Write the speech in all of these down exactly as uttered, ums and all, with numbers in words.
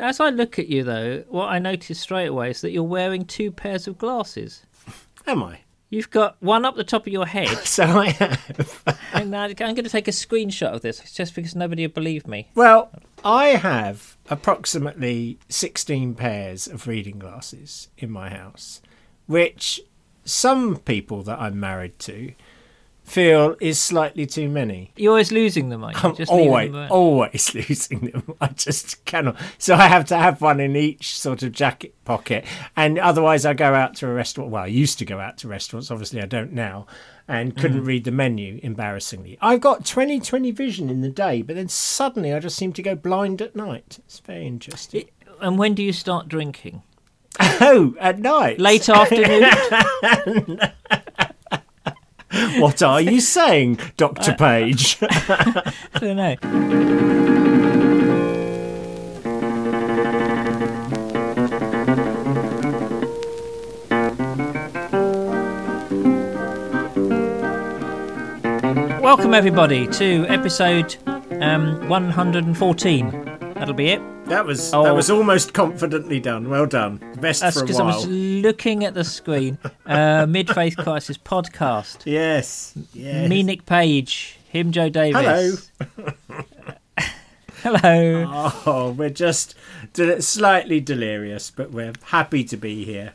As I look at you, though, what I notice straight away is that you're wearing two pairs of glasses. Am I? You've got one up the top of your head. So I have. And I'm going to take a screenshot of this just because nobody will believe me. Well, I have approximately sixteen pairs of reading glasses in my house, which some people that I'm married to feel is slightly too many. You're always losing them, aren't you? I'm just always, them always losing them. I just cannot. So I have to have one in each sort of jacket pocket. And otherwise I go out to a restaurant. Well, I used to go out to restaurants. Obviously I don't now. And couldn't mm. read the menu, embarrassingly. I've got twenty twenty vision in the day, but then suddenly I just seem to go blind at night. It's very interesting. It, and when do you start drinking? Oh, at night. Late afternoon? What are you saying, Doctor Page? I don't know. Welcome, everybody, to episode um, one hundred fourteen. That'll be it. That was oh, that was almost confidently done. Well done. Best that's for a while. That's because I was looking at the screen. Uh, Mid-Faith Crisis podcast. Yes. yes. Me, Nick Page. Him, Joe Davis. Hello. Hello. Oh, we're just slightly delirious, but we're happy to be here.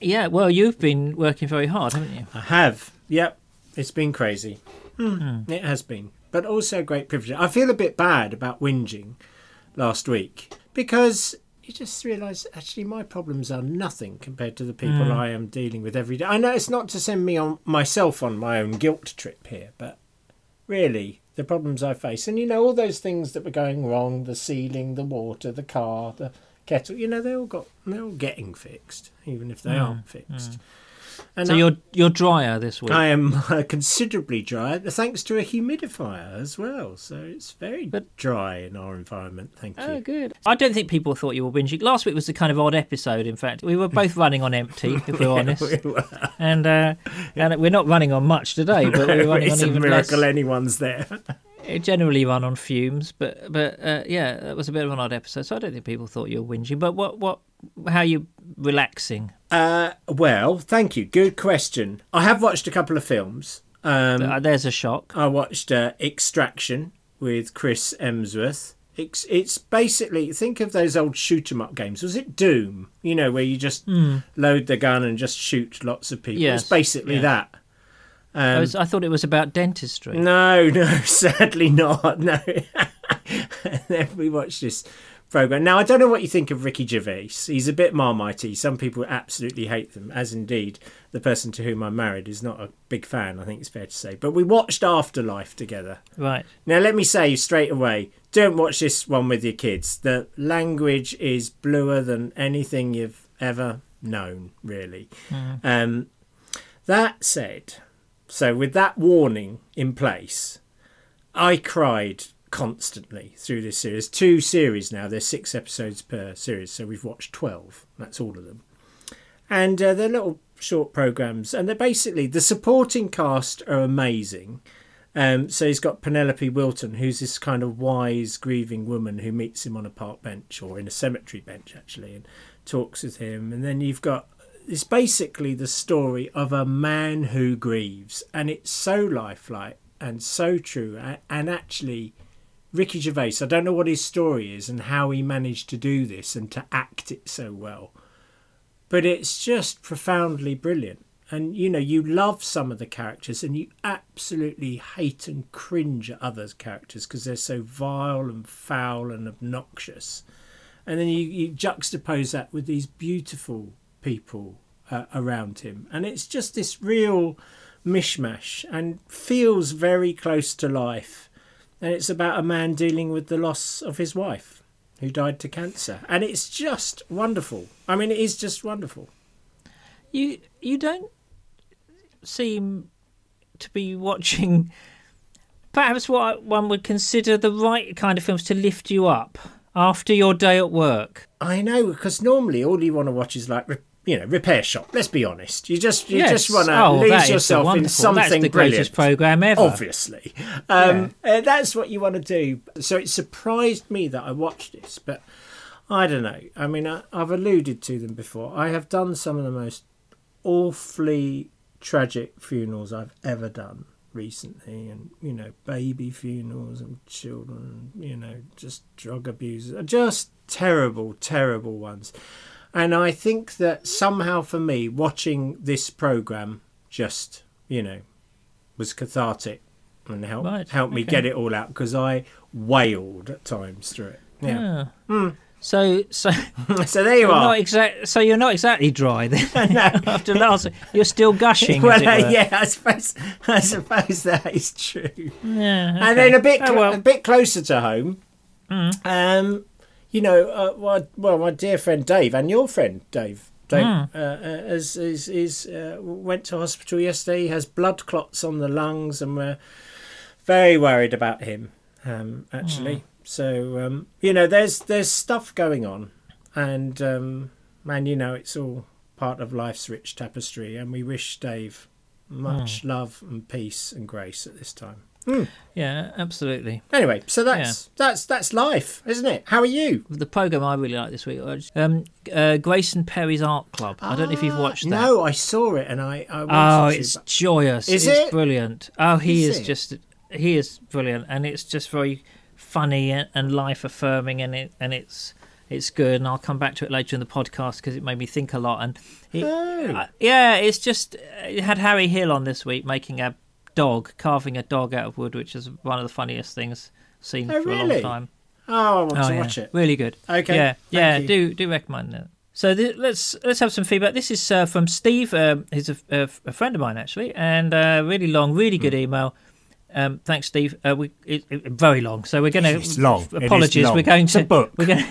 Yeah, well, you've been working very hard, haven't you? I have. Yep. It's been crazy. Mm. It has been. But also a great privilege. I feel a bit bad about whinging last week, because you just realise actually my problems are nothing compared to the people mm. I am dealing with every day. I know it's not to send me on myself on my own guilt trip here, but really the problems I face, and you know, all those things that were going wrong, the ceiling, the water, the car, the kettle, you know, they all got they're all getting fixed, even if they mm. aren't fixed. Mm. And so I'm, you're you're drier this week. I am uh, considerably drier, thanks to a humidifier as well. So it's very but, dry in our environment. Thank oh, you. Oh, good. I don't think people thought you were whinging. Last week was a kind of odd episode. In fact, we were both running on empty, if we're yeah, honest. We were. And uh, and we're not running on much today, but we're running it's on even less. It's a miracle anyone's there. It generally run on fumes, but but uh, yeah, that was a bit of an odd episode. So I don't think people thought you were whinging. But what what how are you relaxing? Uh, well, thank you. Good question. I have watched a couple of films. Um, uh, there's a shock. I watched uh, Extraction with Chris Hemsworth. It's it's basically, think of those old shoot 'em up games. Was it Doom? You know, where you just mm. load the gun and just shoot lots of people. Yes. It's basically yeah. that. Um, I, was, I thought it was about dentistry. No, no, sadly not. No. And then we watched this programme. Now, I don't know what you think of Ricky Gervais. He's a bit marmitey. Some people absolutely hate them, as indeed the person to whom I'm married is not a big fan, I think it's fair to say. But we watched Afterlife together. Right. Now, let me say straight away, don't watch this one with your kids. The language is bluer than anything you've ever known, really. Mm. Um, that said... So with that warning in place, I cried constantly through this series. Two series now. There's six episodes per series. So we've watched twelve. That's all of them. And uh, they're little short programmes. And they're basically, the supporting cast are amazing. Um, so he's got Penelope Wilton, who's this kind of wise, grieving woman who meets him on a park bench, or in a cemetery bench, actually, and talks with him. And then you've got... It's basically the story of a man who grieves, and it's so lifelike and so true. And actually, Ricky Gervais, I don't know what his story is and how he managed to do this and to act it so well, but it's just profoundly brilliant. And, you know, you love some of the characters and you absolutely hate and cringe at other characters because they're so vile and foul and obnoxious. And then you, you juxtapose that with these beautiful people uh, around him, and it's just this real mishmash and feels very close to life. And it's about a man dealing with the loss of his wife who died to cancer, and it's just wonderful. I mean, it is just wonderful. You you don't seem to be watching perhaps what one would consider the right kind of films to lift you up after your day at work. I know, because normally all you want to watch is, like, you know, Repair Shop. Let's be honest. You just you yes. just want to oh, lose yourself in something brilliant. That's the greatest programme ever. Obviously. Um, yeah. That's what you want to do. So it surprised me that I watched this, but I don't know. I mean, I, I've alluded to them before. I have done some of the most awfully tragic funerals I've ever done recently, and, you know, baby funerals and children, you know, just drug abusers, just terrible, terrible ones. And I think that somehow for me, watching this programme just, you know, was cathartic and helped, right. helped me okay. get it all out, because I wailed at times through it. Yeah. yeah. Mm. So, so, so there you are. Not exa- so you're not exactly dry then. No. After last, you're still gushing. Well, as it uh, yeah, I suppose, I suppose that is true. Yeah. Okay. And then a bit, oh, well. a bit closer to home. Mm. Um, you know, uh, well, well, my dear friend Dave and your friend Dave. Dave mm. uh, as is is uh, went to hospital yesterday. He has blood clots on the lungs, and we're very worried about him. Um, actually. Mm. So, um, you know, there's there's stuff going on, and, um, man, you know, it's all part of life's rich tapestry, and we wish Dave much mm. love and peace and grace at this time. Mm. Yeah, absolutely. Anyway, so that's, yeah. that's that's life, isn't it? How are you? The programme I really like this week, um, uh, Grayson Perry's Art Club. Ah, I don't know if you've watched that. No, I saw it, and I, I wanted to. Oh, it's but... joyous. Is it's it? brilliant. Oh, he is, is just, he is brilliant, and it's just very... funny and life affirming, and it and it's it's good, and I'll come back to it later in the podcast because it made me think a lot. And it, oh. uh, yeah, it's just it had Harry Hill on this week making a dog, carving a dog out of wood, which is one of the funniest things I've seen oh, for really? a long time. Oh, I want oh, to yeah. watch it. Really good. Okay, yeah, yeah, you. do do recommend that. So th- let's let's have some feedback. This is uh, from Steve. Um, he's a, a, a friend of mine actually, and uh, really long, really good mm. email. Um, thanks, Steve. Uh, we it, it, very long, so we're going to. It's long. Apologies. It is long. We're going to. It's a book. We're going.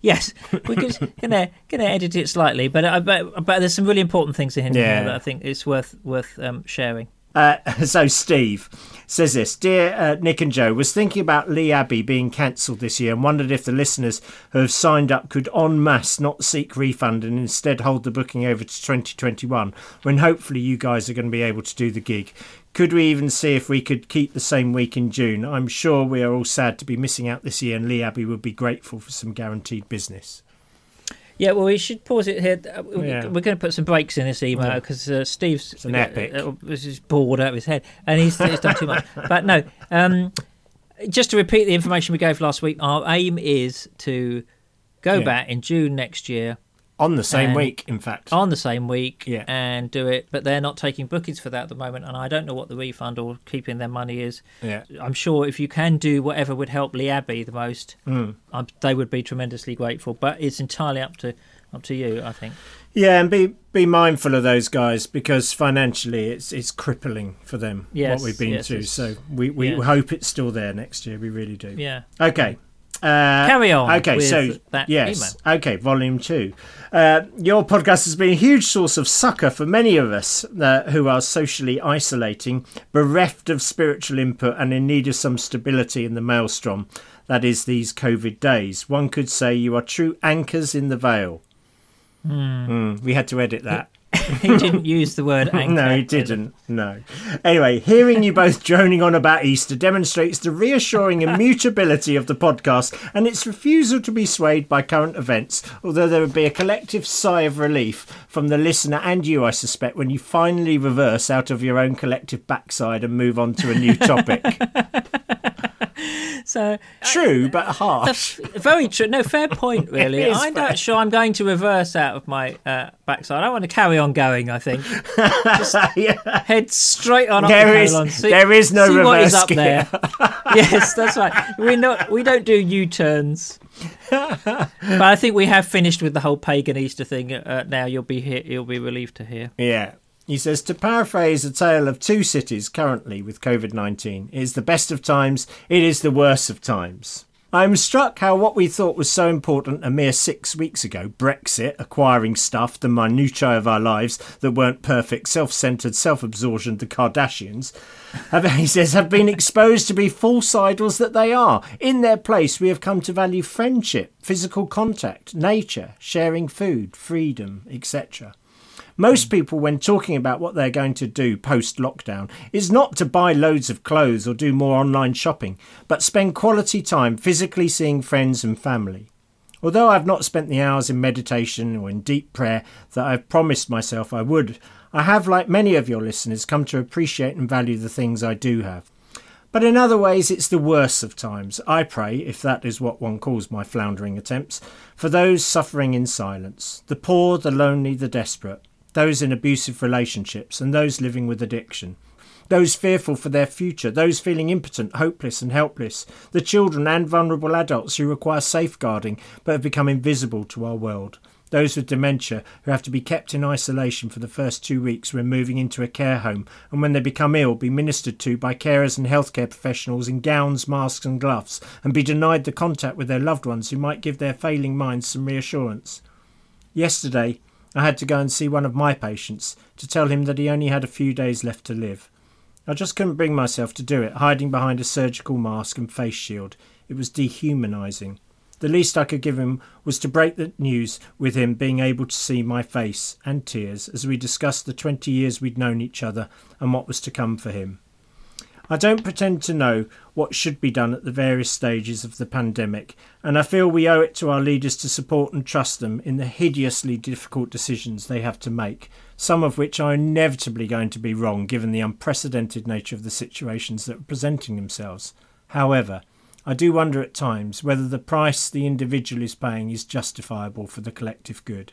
Yes, we're going to going to edit it slightly, but I but, but there's some really important things in here yeah. that I think it's worth worth um, sharing. Uh, so Steve says this: Dear uh, Nick and Joe, was thinking about Lee Abbey being cancelled this year and wondered if the listeners who have signed up could en masse not seek refund and instead hold the booking over to twenty twenty-one, when hopefully you guys are going to be able to do the gig. Could we even see if we could keep the same week in June? I'm sure we are all sad to be missing out this year, and Lee Abbey would be grateful for some guaranteed business. Yeah, well, we should pause it here. Yeah. We're going to put some breaks in this email because yeah. uh, Steve's it's an epic. Uh, uh, bored out of his head, and he's, he's done too much. But no, um, just to repeat the information we gave last week, our aim is to go yeah. back in June next year. On the same and, week, in fact. On the same week yeah. and do it. But they're not taking bookings for that at the moment, and I don't know what the refund or keeping their money is. Yeah. I'm sure if you can do whatever would help Lee Abbey the most, mm. um, they would be tremendously grateful. But it's entirely up to up to you, I think. Yeah, and be be mindful of those guys, because financially it's it's crippling for them, yes, what we've been yes, through. So we, we yeah. hope it's still there next year. We really do. Yeah. Okay. Uh, Carry on. Okay, with so that yes, email. Okay, volume two. Uh, your podcast has been a huge source of succor for many of us uh, who are socially isolating, bereft of spiritual input, and in need of some stability in the maelstrom that is these COVID days. One could say you are true anchors in the veil. Mm. Mm, we had to edit that. He didn't use the word anchor. No, he didn't. No. Anyway, hearing you both droning on about Easter demonstrates the reassuring immutability of the podcast and its refusal to be swayed by current events, although there would be a collective sigh of relief from the listener and you, I suspect, when you finally reverse out of your own collective backside and move on to a new topic. So true, I, but harsh. Very true. No, fair point, really. I'm fair. Not sure I'm going to reverse out of my uh, backside. I want to carry on going, I think. Just yeah. head straight on up there, is, on. See, there is no see reverse what is up there. Yes, that's right. We're not, we don't do U-turns. But I think we have finished with the whole pagan Easter thing. Uh, now you'll be here, you'll be relieved to hear. Yeah. He says, to paraphrase a tale of two cities currently with covid nineteen, it is the best of times, it is the worst of times. I am struck how what we thought was so important a mere six weeks ago, Brexit, acquiring stuff, the minutiae of our lives that weren't perfect, self-centred, self-absorption, the Kardashians, have, he says, have been exposed to be false idols that they are. In their place, we have come to value friendship, physical contact, nature, sharing food, freedom, et cetera. Most people, when talking about what they're going to do post-lockdown, is not to buy loads of clothes or do more online shopping, but spend quality time physically seeing friends and family. Although I've not spent the hours in meditation or in deep prayer that I've promised myself I would, I have, like many of your listeners, come to appreciate and value the things I do have. But in other ways, it's the worst of times. I pray, if that is what one calls my floundering attempts, for those suffering in silence, the poor, the lonely, the desperate, those in abusive relationships and those living with addiction, those fearful for their future, those feeling impotent, hopeless and helpless, the children and vulnerable adults who require safeguarding but have become invisible to our world, those with dementia who have to be kept in isolation for the first two weeks when moving into a care home, and when they become ill, be ministered to by carers and healthcare professionals in gowns, masks and gloves, and be denied the contact with their loved ones who might give their failing minds some reassurance. Yesterday, I had to go and see one of my patients to tell him that he only had a few days left to live. I just couldn't bring myself to do it, hiding behind a surgical mask and face shield. It was dehumanising. The least I could give him was to break the news with him being able to see my face and tears as we discussed the twenty years we'd known each other and what was to come for him. I don't pretend to know what should be done at the various stages of the pandemic, and I feel we owe it to our leaders to support and trust them in the hideously difficult decisions they have to make, some of which are inevitably going to be wrong given the unprecedented nature of the situations that are presenting themselves. However, I do wonder at times whether the price the individual is paying is justifiable for the collective good.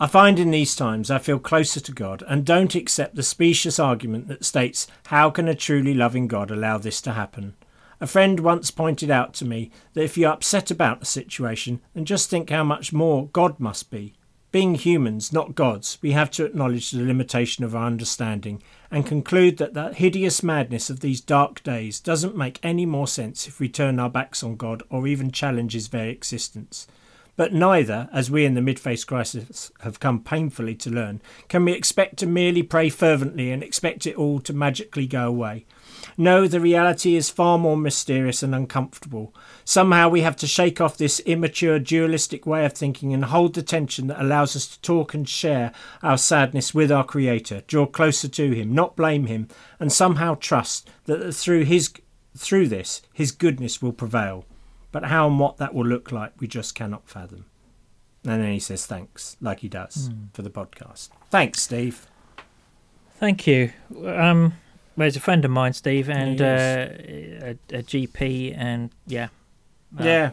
I find in these times I feel closer to God and don't accept the specious argument that states, how can a truly loving God allow this to happen? A friend once pointed out to me that if you're upset about a situation, then just think how much more God must be. Being humans, not gods, we have to acknowledge the limitation of our understanding and conclude that the hideous madness of these dark days doesn't make any more sense if we turn our backs on God or even challenge his very existence. But neither, as we in the Mid-Faith Crisis have come painfully to learn, can we expect to merely pray fervently and expect it all to magically go away. No, the reality is far more mysterious and uncomfortable. Somehow we have to shake off this immature, dualistic way of thinking and hold the tension that allows us to talk and share our sadness with our Creator, draw closer to him, not blame him, and somehow trust that through his, through this, his goodness will prevail. But how and what that will look like, we just cannot fathom. And then he says thanks, like he does, mm. for the podcast. Thanks, Steve. Thank you. Um, there's a friend of mine, Steve, and yes. uh, a, a G P, and yeah. Uh, yeah.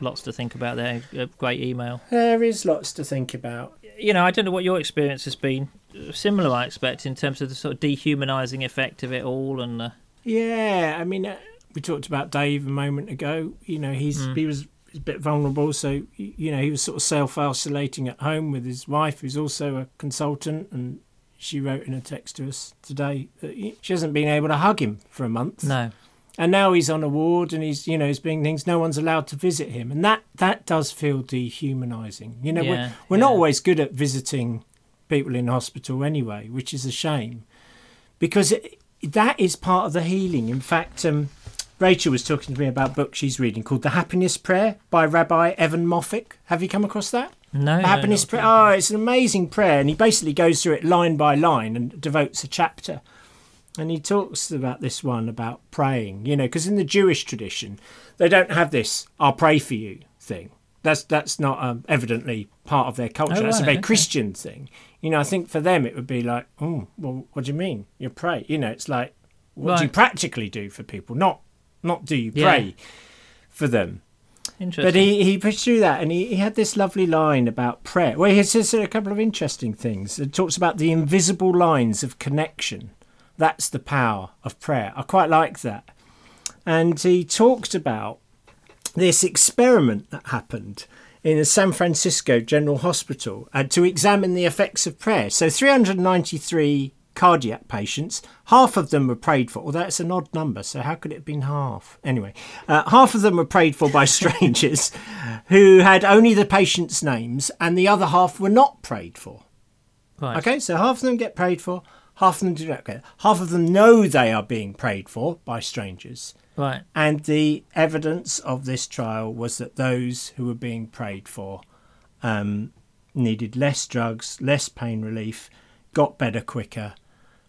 Lots to think about there. A great email. There is lots to think about. You know, I don't know what your experience has been. Similar, I expect, in terms of the sort of dehumanising effect of it all. and the... Yeah, I mean... Uh, We talked about Dave a moment ago. You know, he's mm. he was a bit vulnerable, so you know he was sort of self-isolating at home with his wife, who's also a consultant, and she wrote in a text to us today that she hasn't been able to hug him for a month. No, and now he's on a ward, and he's you know he's being things. No one's allowed to visit him, and that that does feel dehumanising. You know, yeah, we're we're yeah. not always good at visiting people in hospital anyway, which is a shame, because it, that is part of the healing. In fact, um. Rachel was talking to me about a book she's reading called The Happiness Prayer by Rabbi Evan Moffic. Have you come across that? No. The Happiness Prayer. Oh, it's an amazing prayer. And he basically goes through it line by line and devotes a chapter. And he talks about this one about praying, you know, because in the Jewish tradition, they don't have this, I'll pray for you thing. That's that's not um, evidently part of their culture. Oh, that's right, a very okay. Christian thing. You know, I think for them it would be like, oh, well, what do you mean? You pray. You know, it's like, what right. do you practically do for people? Not. Not do you pray yeah. for them. Interesting. But he, he pushed through that, and he, he had this lovely line about prayer. Well, he says a couple of interesting things. It talks about the invisible lines of connection. That's the power of prayer. I quite like that. And he talked about this experiment that happened in the San Francisco General Hospital uh, to examine the effects of prayer. So three hundred ninety-three cardiac patients, half of them were prayed for, although it's an odd number, so how could it have been half? Anyway, uh, half of them were prayed for by strangers who had only the patient's names, and the other half were not prayed for. Right. Okay, so half of them get prayed for, half of them do not get. Half of them know they are being prayed for by strangers. Right. And the evidence of this trial was that those who were being prayed for um, needed less drugs, less pain relief, got better quicker.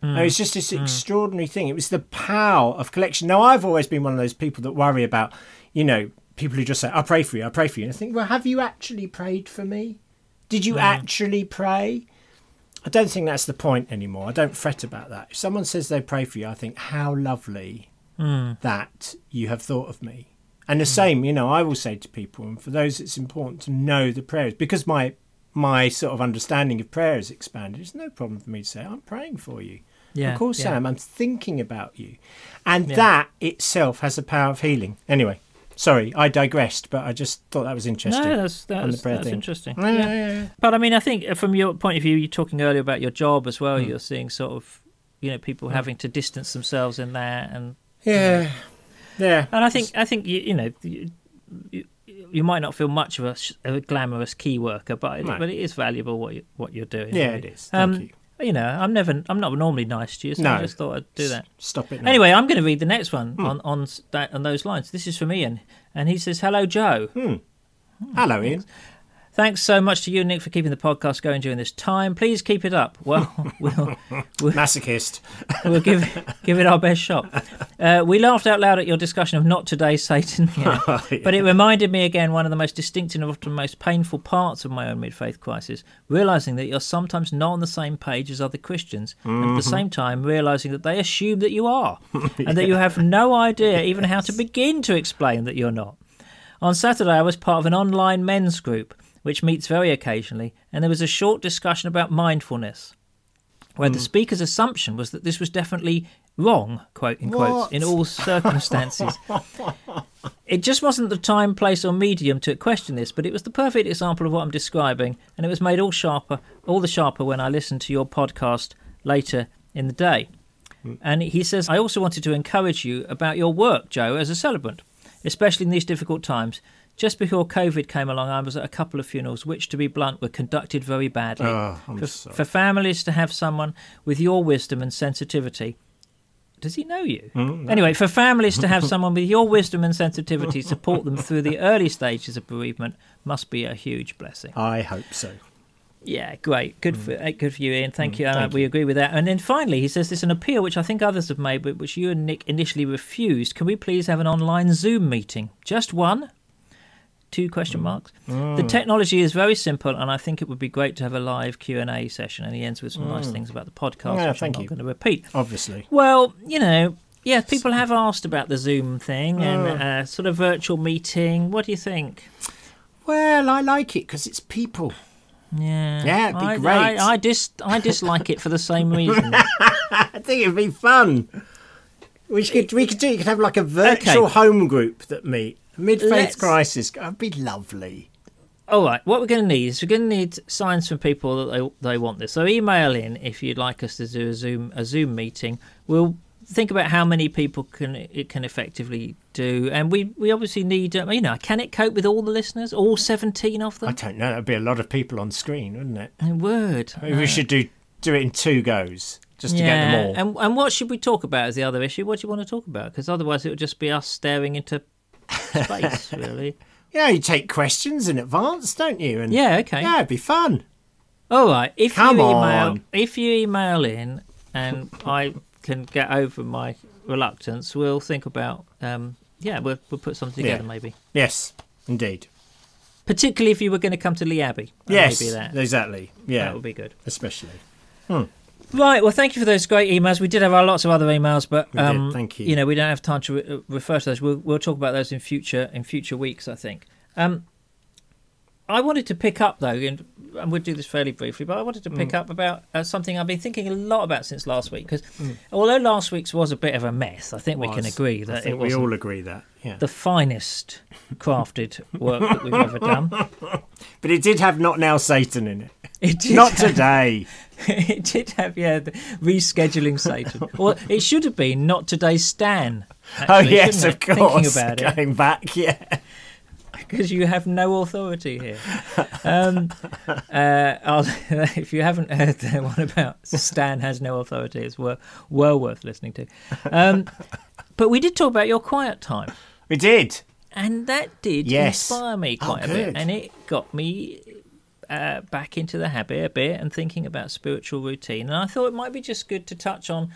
Mm. It was just this extraordinary mm. thing. It was the power of collection. Now, I've always been one of those people that worry about, you know, people who just say, I'll pray for you, I'll pray for you. And I think, well, have you actually prayed for me? Did you yeah. actually pray? I don't think that's the point anymore. I don't fret about that. If someone says they pray for you, I think, how lovely mm. that you have thought of me. And the mm. same, you know, I will say to people, and for those it's important to know the prayers, because my my sort of understanding of prayer has expanded, it's no problem for me to say, I'm praying for you. Yeah, of course yeah. I am. I'm thinking about you. And yeah. that itself has the power of healing. Anyway, sorry, I digressed, but I just thought that was interesting. No, that's, that's, that's interesting. Yeah. Yeah, yeah, yeah. But I mean, I think from your point of view, you're talking earlier about your job as well. Mm. You're seeing sort of, you know, people mm. having to distance themselves in there. And yeah, you know. yeah. And I think, I think you, you know, you, you, you might not feel much of a, a glamorous key worker, but it, right. but it is valuable what, you, what you're doing. Yeah, really. It is. Thank um, you. You know, I'm never, I'm not normally nice to you, so no. I just thought I'd do that. Stop it now. Anyway, I'm going to read the next one hmm. on on that on those lines. This is from Ian, and he says, "Hello, Joe." Hmm. Oh, hello, Ian. Thanks. Thanks so much to you, Nick, for keeping the podcast going during this time. Please keep it up. Well, we'll, we'll masochist. We'll give give it our best shot. Uh, we laughed out loud at your discussion of "Not Today, Satan," yeah. Oh, yeah. But it reminded me again one of the most distinct and often most painful parts of my own mid-faith crisis: realizing that you're sometimes not on the same page as other Christians, mm-hmm. and at the same time realizing that they assume that you are, yeah. and that you have no idea even yes. how to begin to explain that you're not. On Saturday, I was part of an online men's group, which meets very occasionally, and there was a short discussion about mindfulness, where mm. the speaker's assumption was that this was definitely wrong, quote in quotes, in all circumstances. It just wasn't the time, place, or medium to question this, but it was the perfect example of what I'm describing, and it was made all sharper, all the sharper when I listened to your podcast later in the day. Mm. And he says, I also wanted to encourage you about your work, Joe, as a celebrant, especially in these difficult times. Just before COVID came along, I was at a couple of funerals, which, to be blunt, were conducted very badly. Oh, I'm for, sorry. For families to have someone with your wisdom and sensitivity... Does he know you? Mm, no. Anyway, for families to have someone with your wisdom and sensitivity support them through the early stages of bereavement must be a huge blessing. I hope so. Yeah, great. Good, mm. for, good for you, Ian. Thank mm, you. Thank we you. Agree with that. And then finally, he says, this is an appeal which I think others have made, but which you and Nick initially refused. Can we please have an online Zoom meeting? Just one? Two question marks. Mm. The technology is very simple, and I think it would be great to have a live Q and A session. And he ends with some mm. nice things about the podcast, yeah, which I'm not you. going to repeat. Obviously. Well, you know, yeah, people have asked about the Zoom thing and mm. uh, sort of virtual meeting. What do you think? Well, I like it because it's people. Yeah. Yeah, it'd be I, great. I, I, dis- I dislike it for the same reason. I think it'd be fun. We could, we could do. You could have like a virtual okay. home group that meet. Mid-faith Let's... crisis, that'd be lovely. All right, what we're going to need is we're going to need signs from people that they they want this. So email in if you'd like us to do a Zoom a Zoom meeting. We'll think about how many people can it can effectively do, and we we obviously need um, you know, can it cope with all the listeners, all seventeen of them? I don't know. That'd be a lot of people on screen, wouldn't it? It would. Maybe uh... we should do do it in two goes. Just yeah. to get them all. And and what should we talk about is the other issue. What do you want to talk about? Because otherwise it would just be us staring into space, really. You know, you take questions in advance, don't you? And yeah, okay. Yeah, it'd be fun. All right. If Come you email, on. If you email in and I can get over my reluctance, we'll think about, um, yeah, we'll, we'll put something together, yeah. maybe. Yes, indeed. Particularly if you were going to come to Lee Abbey. Yes, maybe that. Exactly. Yeah. That would be good. Especially. Hmm. Right, well, thank you for those great emails. We did have our lots of other emails, but um, thank you. You know, we don't have time to re- refer to those. We'll, we'll talk about those in future in future weeks, I think. Um, I wanted to pick up though, and, and we'll do this fairly briefly. But I wanted to pick mm. up about uh, something I've been thinking a lot about since last week. Because mm. although last week's was a bit of a mess, I think we can agree that I think it was. We all agree that yeah. the finest crafted work that we've ever done. But it did have "Not Now, Satan" in it. It did not have, today. It did have, yeah, the rescheduling Satan. Well, it should have been "Not Today, Stan." Actually, oh yes, of it? course. Thinking about Going it. back, yeah. Because you have no authority here. Um, uh, I'll, if you haven't heard the one about Stan has no authority, it's well, well worth listening to. Um, but we did talk about your quiet time. We did. And that did yes. inspire me quite oh, a good. bit. And it got me uh, back into the habit a bit and thinking about spiritual routine. And I thought it might be just good to touch on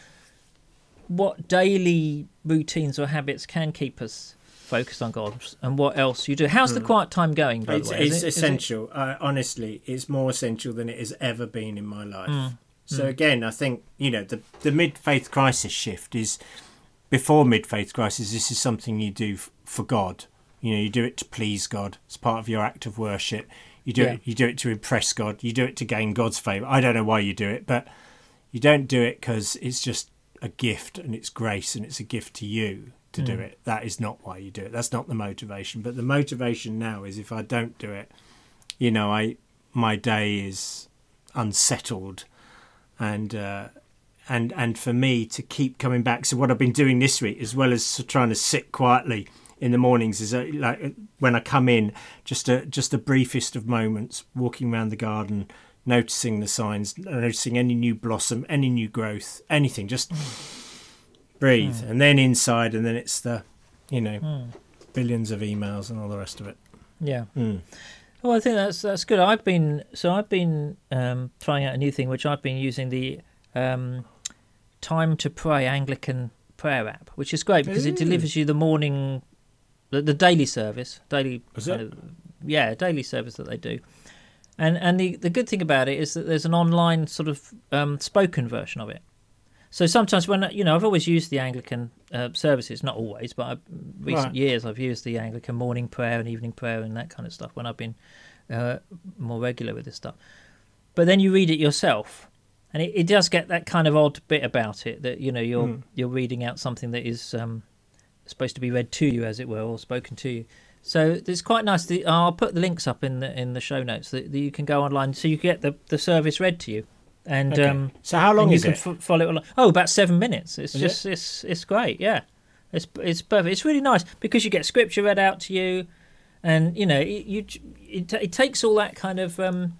what daily routines or habits can keep us focused on God and what else you do. How's the quiet time going, by it's, the way? Is it's it, essential. It? Uh, honestly, it's more essential than it has ever been in my life. Mm. So mm. again, I think, you know, the, the mid-faith crisis shift is, before mid-faith crisis, this is something you do f- for God. You know, you do it to please God. It's part of your act of worship. You do yeah. it. You do it to impress God. You do it to gain God's favour. I don't know why you do it, but you don't do it because it's just a gift and it's grace and it's a gift to you to mm. do it. That is not why you do it. That's not the motivation. But the motivation now is, if I don't do it, you know, I my day is unsettled, and uh, and and for me to keep coming back. So what I've been doing this week, as well as trying to sit quietly in the mornings, is like when I come in, just a just the briefest of moments, walking around the garden, noticing the signs, noticing any new blossom, any new growth, anything. Just breathe, mm. and then inside, and then it's the, you know, mm. billions of emails and all the rest of it. Yeah. Mm. Well, I think that's that's good. I've been so I've been um, trying out a new thing, which I've been using the um, Time to Pray Anglican prayer app, which is great because Ooh. It delivers you the morning. The, the daily service, daily, uh, yeah, daily service that they do, and and the, the good thing about it is that there's an online sort of um, spoken version of it. So sometimes when you know, I've always used the Anglican uh, services, not always, but I've, recent right. years I've used the Anglican morning prayer and evening prayer and that kind of stuff when I've been uh, more regular with this stuff. But then you read it yourself, and it, it does get that kind of odd bit about it that you know you're mm. you're reading out something that is. Um, supposed to be read to you, as it were, or spoken to you. So it's quite nice. The, I'll put the links up in the in the show notes that, that you can go online, so you get the, the service read to you. And okay. um, so how long is you it? Can f- follow it along. Oh, about seven minutes. It's is just it? it's it's great. Yeah, it's it's perfect. It's really nice because you get scripture read out to you, and you know it, you it, it takes all that kind of um,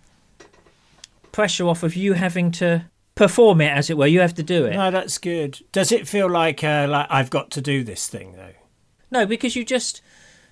pressure off of you having to perform it, as it were. You have to do it. No, that's good. Does it feel like uh, like I've got to do this thing though? No, because you just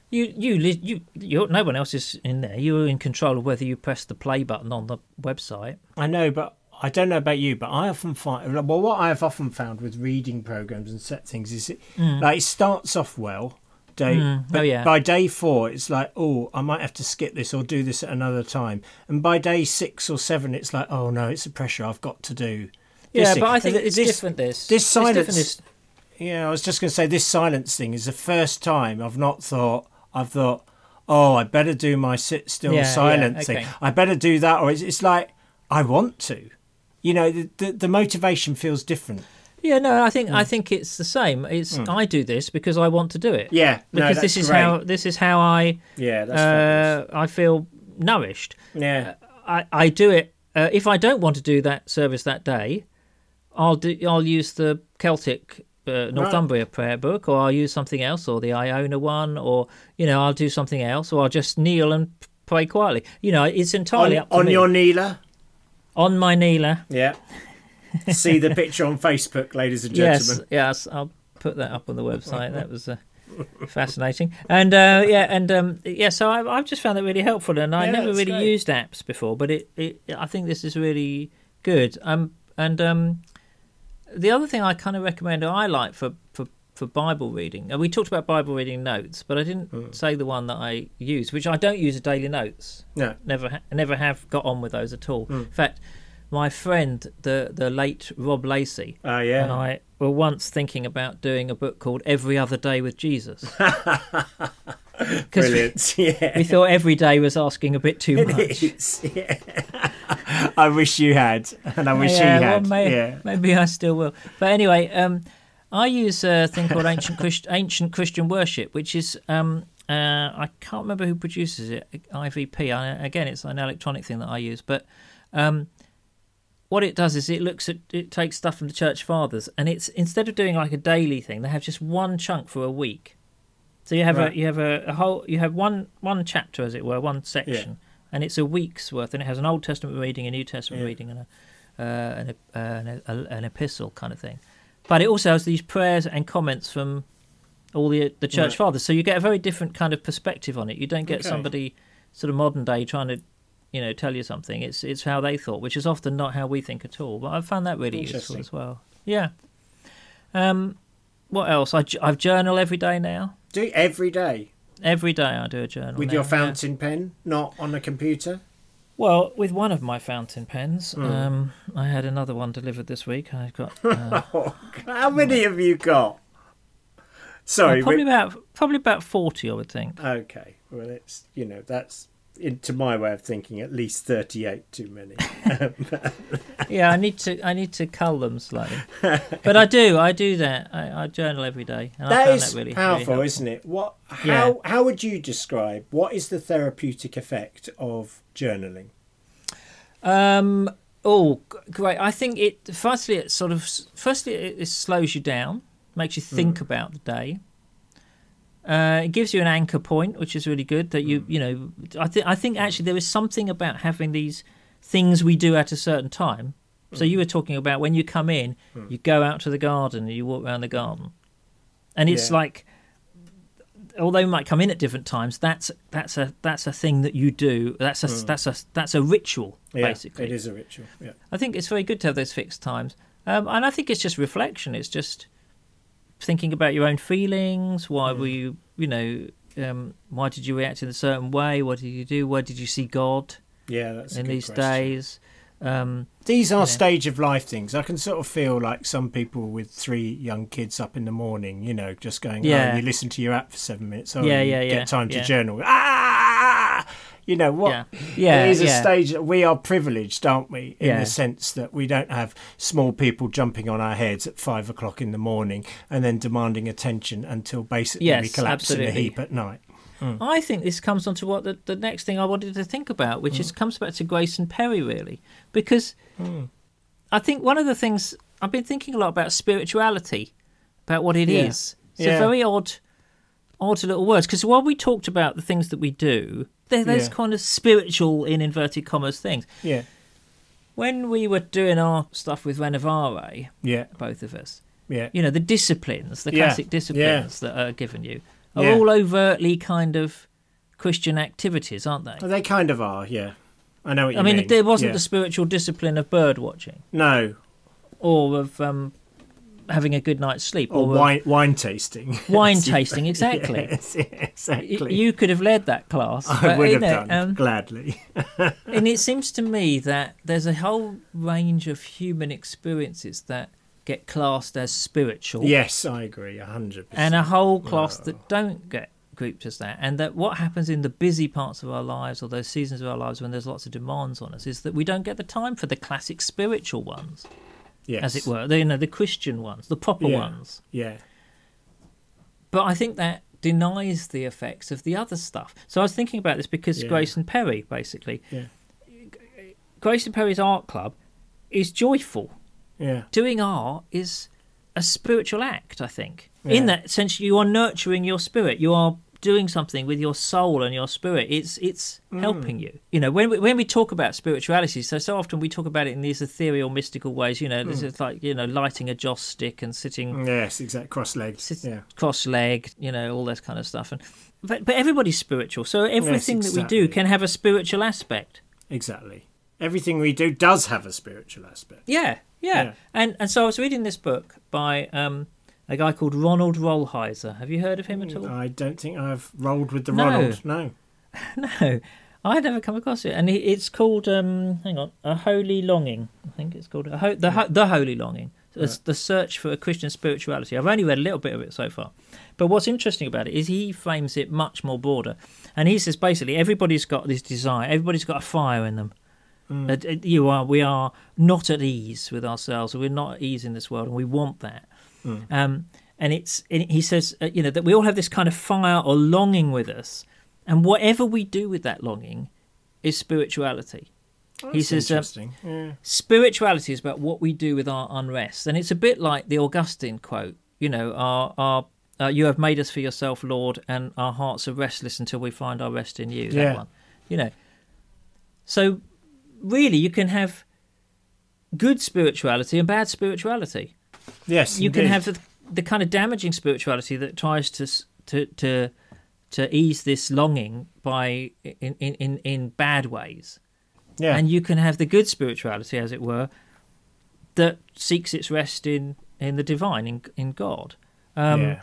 you you you you're, no one else is in there. You're in control of whether you press the play button on the website. I know, but I don't know about you, but I often find well, what I have often found with reading programs and set things is it mm. like it starts off well, day, mm. but oh, yeah. by day four it's like oh I might have to skip this or do this at another time, and by day six or seven it's like oh no it's a pressure I've got to do. Yeah, but I think it's this, different. This this silence. This... Yeah, I was just going to say this silence thing is the first time I've not thought. I've thought, oh, I better do my sit still yeah, silent yeah, okay. thing. I better do that, or it's, it's like I want to. You know, the, the the motivation feels different. Yeah, no, I think mm. I think it's the same. It's mm. I do this because I want to do it. Yeah, because no, this is great. how this is how I yeah that's uh, I feel nourished. Yeah, I I do it uh, if I don't want to do that service that day. I'll do, I'll use the Celtic uh, Northumbria right. prayer book, or I'll use something else, or the Iona one, or you know I'll do something else, or I'll just kneel and pray quietly. You know, it's entirely on, up to on me. On your kneeler? On my kneeler. Yeah. See the picture on Facebook, ladies and gentlemen. Yes, yes, I'll put that up on the website. That was uh, fascinating, and uh, yeah, and um, yeah. So I've, I've just found that really helpful, and I yeah, never really great. used apps before, but it, it I think this is really good. Um, and um. The other thing I kind of recommend, or I like for, for, for Bible reading, and we talked about Bible reading notes, but I didn't mm. say the one that I use, which I don't use a daily notes. No, never, ha- never have got on with those at all. Mm. In fact, my friend, the the late Rob Lacey, oh, yeah. and I were once thinking about doing a book called Every Other Day with Jesus. Brilliant. We, yeah. we thought every day was asking a bit too much. It is. Yeah. I wish you had, and I wish yeah, you had. Well, may, yeah. Maybe I still will. But anyway, um, I use a thing called Ancient, Christ- Ancient Christian Worship, which is, um, uh, I can't remember who produces it, I V P. I, again, it's an electronic thing that I use. But um, what it does is it looks at, it takes stuff from the Church Fathers, and it's instead of doing like a daily thing, they have just one chunk for a week. So you have right. a you have a, a whole you have one, one chapter, as it were, one section. Yeah. And it's a week's worth, and it has an Old Testament reading, a New Testament yeah. reading, and a, uh, an, uh, an, a, an epistle kind of thing. But it also has these prayers and comments from all the the Church yeah. Fathers, so you get a very different kind of perspective on it. You don't get okay. somebody sort of modern day trying to, you know, tell you something. It's it's how they thought, which is often not how we think at all. But I found that really useful as well. Yeah. Um, what else? I, I journal every day now. Do you? Every day? Every day I do a journal. With now, your fountain yeah. pen, not on a computer? Well, with one of my fountain pens. Mm. Um, I had another one delivered this week. I've got... Uh, How many have you got? Sorry. Well, probably, but... about, probably about forty, I would think. Okay. Well, it's, you know, that's... into my way of thinking, at least thirty-eight too many. yeah, I need to I need to cull them slightly. But I do, I do that. I, I journal every day. And that I found is that really powerful, really isn't it? What? How? Yeah. How would you describe what is the therapeutic effect of journaling? Um. Oh, great. I think it. Firstly, it sort of. Firstly, it, it slows you down, makes you think mm. about the day. Uh, it gives you an anchor point, which is really good. That you, you know, I think I think actually there is something about having these things we do at a certain time. So you were talking about when you come in, mm. you go out to the garden and you walk around the garden, and it's yeah. like, although you might come in at different times, that's that's a that's a thing that you do. That's a mm. that's a that's a ritual yeah, basically. It is a ritual. Yeah. I think it's very good to have those fixed times, um, and I think it's just reflection. It's just. Thinking about your own feelings, why were you, you know, um, why did you react in a certain way? What did you do? Where did you see God? Yeah, that's in a good these question. days. Um, these are you know. stage of life things. I can sort of feel like some people with three young kids up in the morning, you know, just going, yeah. oh, you listen to your app for seven minutes. Oh, yeah, yeah, you yeah. get time to yeah. journal. Ah, you know what? Yeah, yeah it is yeah. a stage that we are privileged, aren't we? In yeah. the sense that we don't have small people jumping on our heads at five o'clock in the morning and then demanding attention until basically yes, we collapse absolutely. in a heap at night. Mm. I think this comes on to what the, the next thing I wanted to think about, which mm. is comes back to Grayson Perry, really, because mm. I think one of the things I've been thinking a lot about spirituality, about what it yeah. is. It's yeah. a very odd, odd little words, because while we talked about the things that we do, They're those yeah. kind of spiritual, in inverted commas, things. Yeah. When we were doing our stuff with Renovare, yeah. both of us, yeah. you know, the disciplines, the yeah. classic disciplines yeah. that are given you, are yeah. all overtly kind of Christian activities, aren't they? Well, they kind of are, yeah. I know what you mean. I mean, mean there wasn't yeah. the spiritual discipline of bird watching. No. Or of... Um, having a good night's sleep. Or, or wine, wine tasting. Wine tasting, exactly. Yes, yeah, exactly. You, you could have led that class. I but, would have know, done, um, gladly. And it seems to me that there's a whole range of human experiences that get classed as spiritual. Yes, I agree, one hundred percent. And a whole class oh. that don't get grouped as that. And that what happens in the busy parts of our lives or those seasons of our lives when there's lots of demands on us is that we don't get the time for the classic spiritual ones. Yes. As it were, the, you know, the Christian ones, the proper yeah. ones. Yeah. But I think that denies the effects of the other stuff. So I was thinking about this because yeah. Grayson Perry, basically, yeah. Grayson Perry's art club is joyful. Yeah. Doing art is a spiritual act, I think. Yeah. In that sense, you are nurturing your spirit. You are doing something with your soul and your spirit. It's it's mm. helping you. You know, when we, when we talk about spirituality, so so often we talk about it in these ethereal, mystical ways. You know, mm. this is like, you know, lighting a joss stick and sitting. Yes, exactly. Cross-legged. Sit, yeah. Cross-legged. You know, all that kind of stuff. And but but everybody's spiritual, so everything yes, exactly. that we do can have a spiritual aspect. Exactly. Everything we do does have a spiritual aspect. Yeah, yeah. yeah. And and so I was reading this book by. Um, A guy called Ronald Rolheiser. Have you heard of him at all? I don't think I've rolled with the no. Ronald, no. No, I'd never come across it. And it's called, um, hang on, A Holy Longing. I think it's called a ho- the, ho- the Holy Longing. It's right. The search for a Christian spirituality. I've only read a little bit of it so far. But what's interesting about it is he frames it much more broader. And he says basically everybody's got this desire. Everybody's got a fire in them. Mm. You are, we are not at ease with ourselves. We're not at ease in this world, and we want that. Mm. Um, and it's and he says, uh, you know, that we all have this kind of fire or longing with us, and whatever we do with that longing is spirituality. Well, he says, interesting. Um, yeah. Spirituality is about what we do with our unrest, and it's a bit like the Augustine quote, you know, our our uh, you have made us for yourself, Lord, and our hearts are restless until we find our rest in you. That yeah. one, you know. So really, you can have good spirituality and bad spirituality. Yes, you indeed. Can have the, the kind of damaging spirituality that tries to to to, to ease this longing by in, in, in bad ways. Yeah, and you can have the good spirituality, as it were, that seeks its rest in, in the divine, in in God. Um, yeah.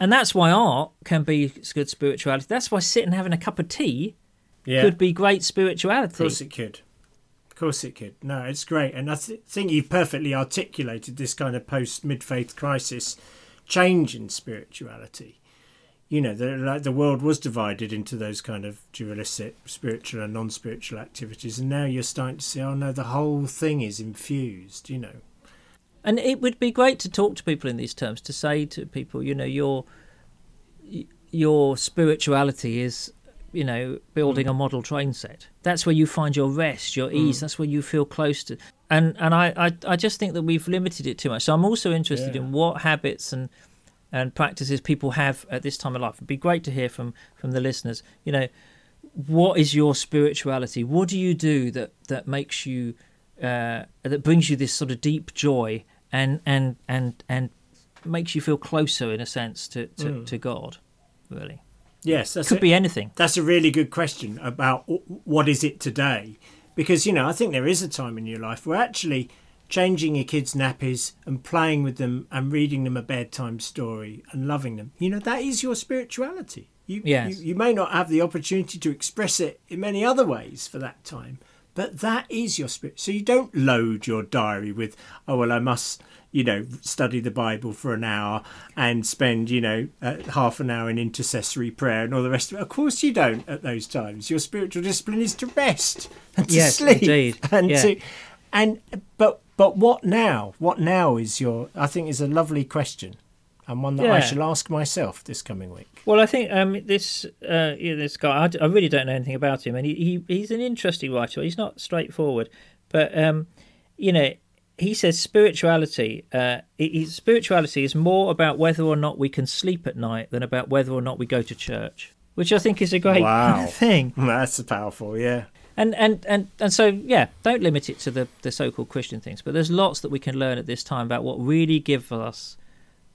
And that's why art can be good spirituality. That's why sitting and having a cup of tea yeah. could be great spirituality. Of course it could. Of course it could. No, it's great. And I th- think you've perfectly articulated this kind of post-mid-faith crisis change in spirituality. You know, the, like the world was divided into those kind of dualistic spiritual and non-spiritual activities. And now you're starting to see, oh, no, the whole thing is infused, you know. And it would be great to talk to people in these terms, to say to people, you know, your your spirituality is, you know, building mm. a model train set. That's where you find your rest, your ease. Mm. That's where you feel close to. And and I, I, I just think that we've limited it too much. So I'm also interested yeah. in what habits and and practices people have at this time of life. It'd be great to hear from, from the listeners, you know, what is your spirituality? What do you do that, that makes you... Uh, that brings you this sort of deep joy and and and and makes you feel closer in a sense to to, mm. to God, really. Yes, that's could it. Be anything. That's a really good question about what is it today, because you know I think there is a time in your life where actually changing your kids' nappies and playing with them and reading them a bedtime story and loving them, you know, that is your spirituality. You yes. you, you may not have the opportunity to express it in many other ways for that time. But that is your spirit. So you don't load your diary with, oh, well, I must, you know, study the Bible for an hour and spend, you know, uh, half an hour in intercessory prayer and all the rest of it. Of course you don't at those times. Your spiritual discipline is to rest and to yes, sleep. Indeed. And yeah. to, and but but what now? What now is your, I think, is a lovely question. And one that yeah. I shall ask myself this coming week. Well, I think um, this uh, yeah, this guy, I, d- I really don't know anything about him, and he, he he's an interesting writer. He's not straightforward, but um, you know, he says spirituality. Uh, it, it, spirituality is more about whether or not we can sleep at night than about whether or not we go to church, which I think is a great wow. thing. That's powerful, yeah. And and, and and so yeah, don't limit it to the the so-called Christian things, but there's lots that we can learn at this time about what really gives us.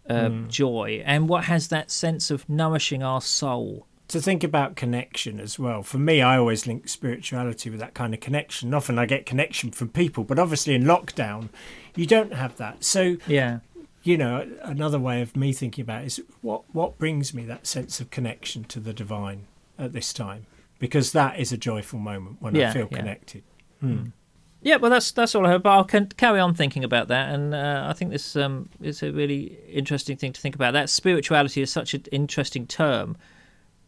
Um, mm. joy and what has that sense of nourishing our soul. To think about connection as well. For me, I always link spirituality with that kind of connection. Often I get connection from people, but obviously in lockdown you don't have that. So yeah, you know, another way of me thinking about it is what what brings me that sense of connection to the divine at this time, because that is a joyful moment when yeah, I feel yeah. connected. Mm. Mm. Yeah, well, that's that's all I have, but I'll can, carry on thinking about that, and uh, I think this um, is a really interesting thing to think about. That spirituality is such an interesting term,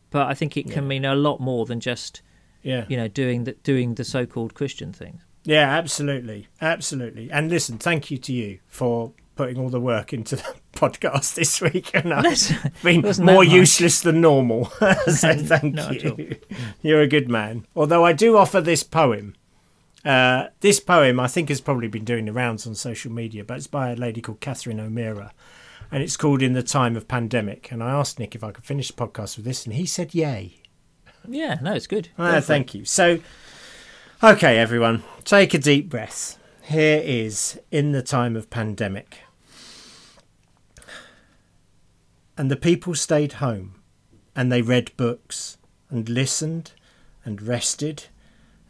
but I think it can yeah. mean a lot more than just, yeah. you know, doing the, doing the so-called Christian things. Yeah, absolutely, absolutely. And listen, thank you to you for putting all the work into the podcast this week, and I've been more useless than normal, so thank Not you. You're a good man. Although I do offer this poem. Uh, this poem, I think, has probably been doing the rounds on social media, but it's by a lady called Catherine O'Meara, and it's called In the Time of Pandemic. And I asked Nick if I could finish the podcast with this, and he said yay. Yeah, no, it's good. Uh, thank you. So, okay, everyone, take a deep breath. Here is In the Time of Pandemic. And the people stayed home, and they read books, and listened, and rested,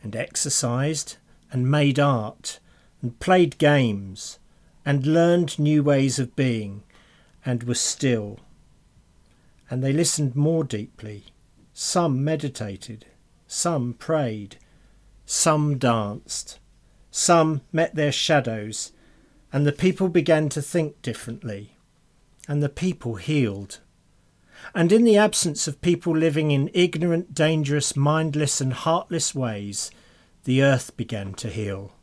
and exercised, and made art, and played games, and learned new ways of being, and were still. And they listened more deeply. Some meditated, some prayed, some danced, some met their shadows, and the people began to think differently, and the people healed. And in the absence of people living in ignorant, dangerous, mindless and heartless ways, the earth began to heal.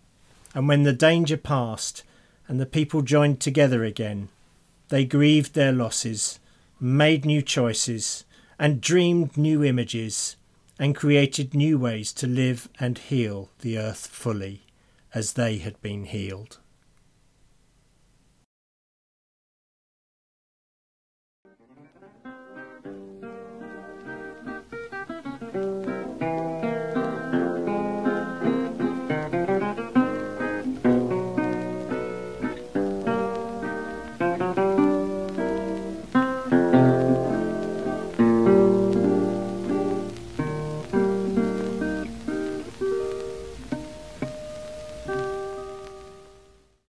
And when the danger passed and the people joined together again, they grieved their losses, made new choices and dreamed new images and created new ways to live and heal the earth fully as they had been healed. Thank you.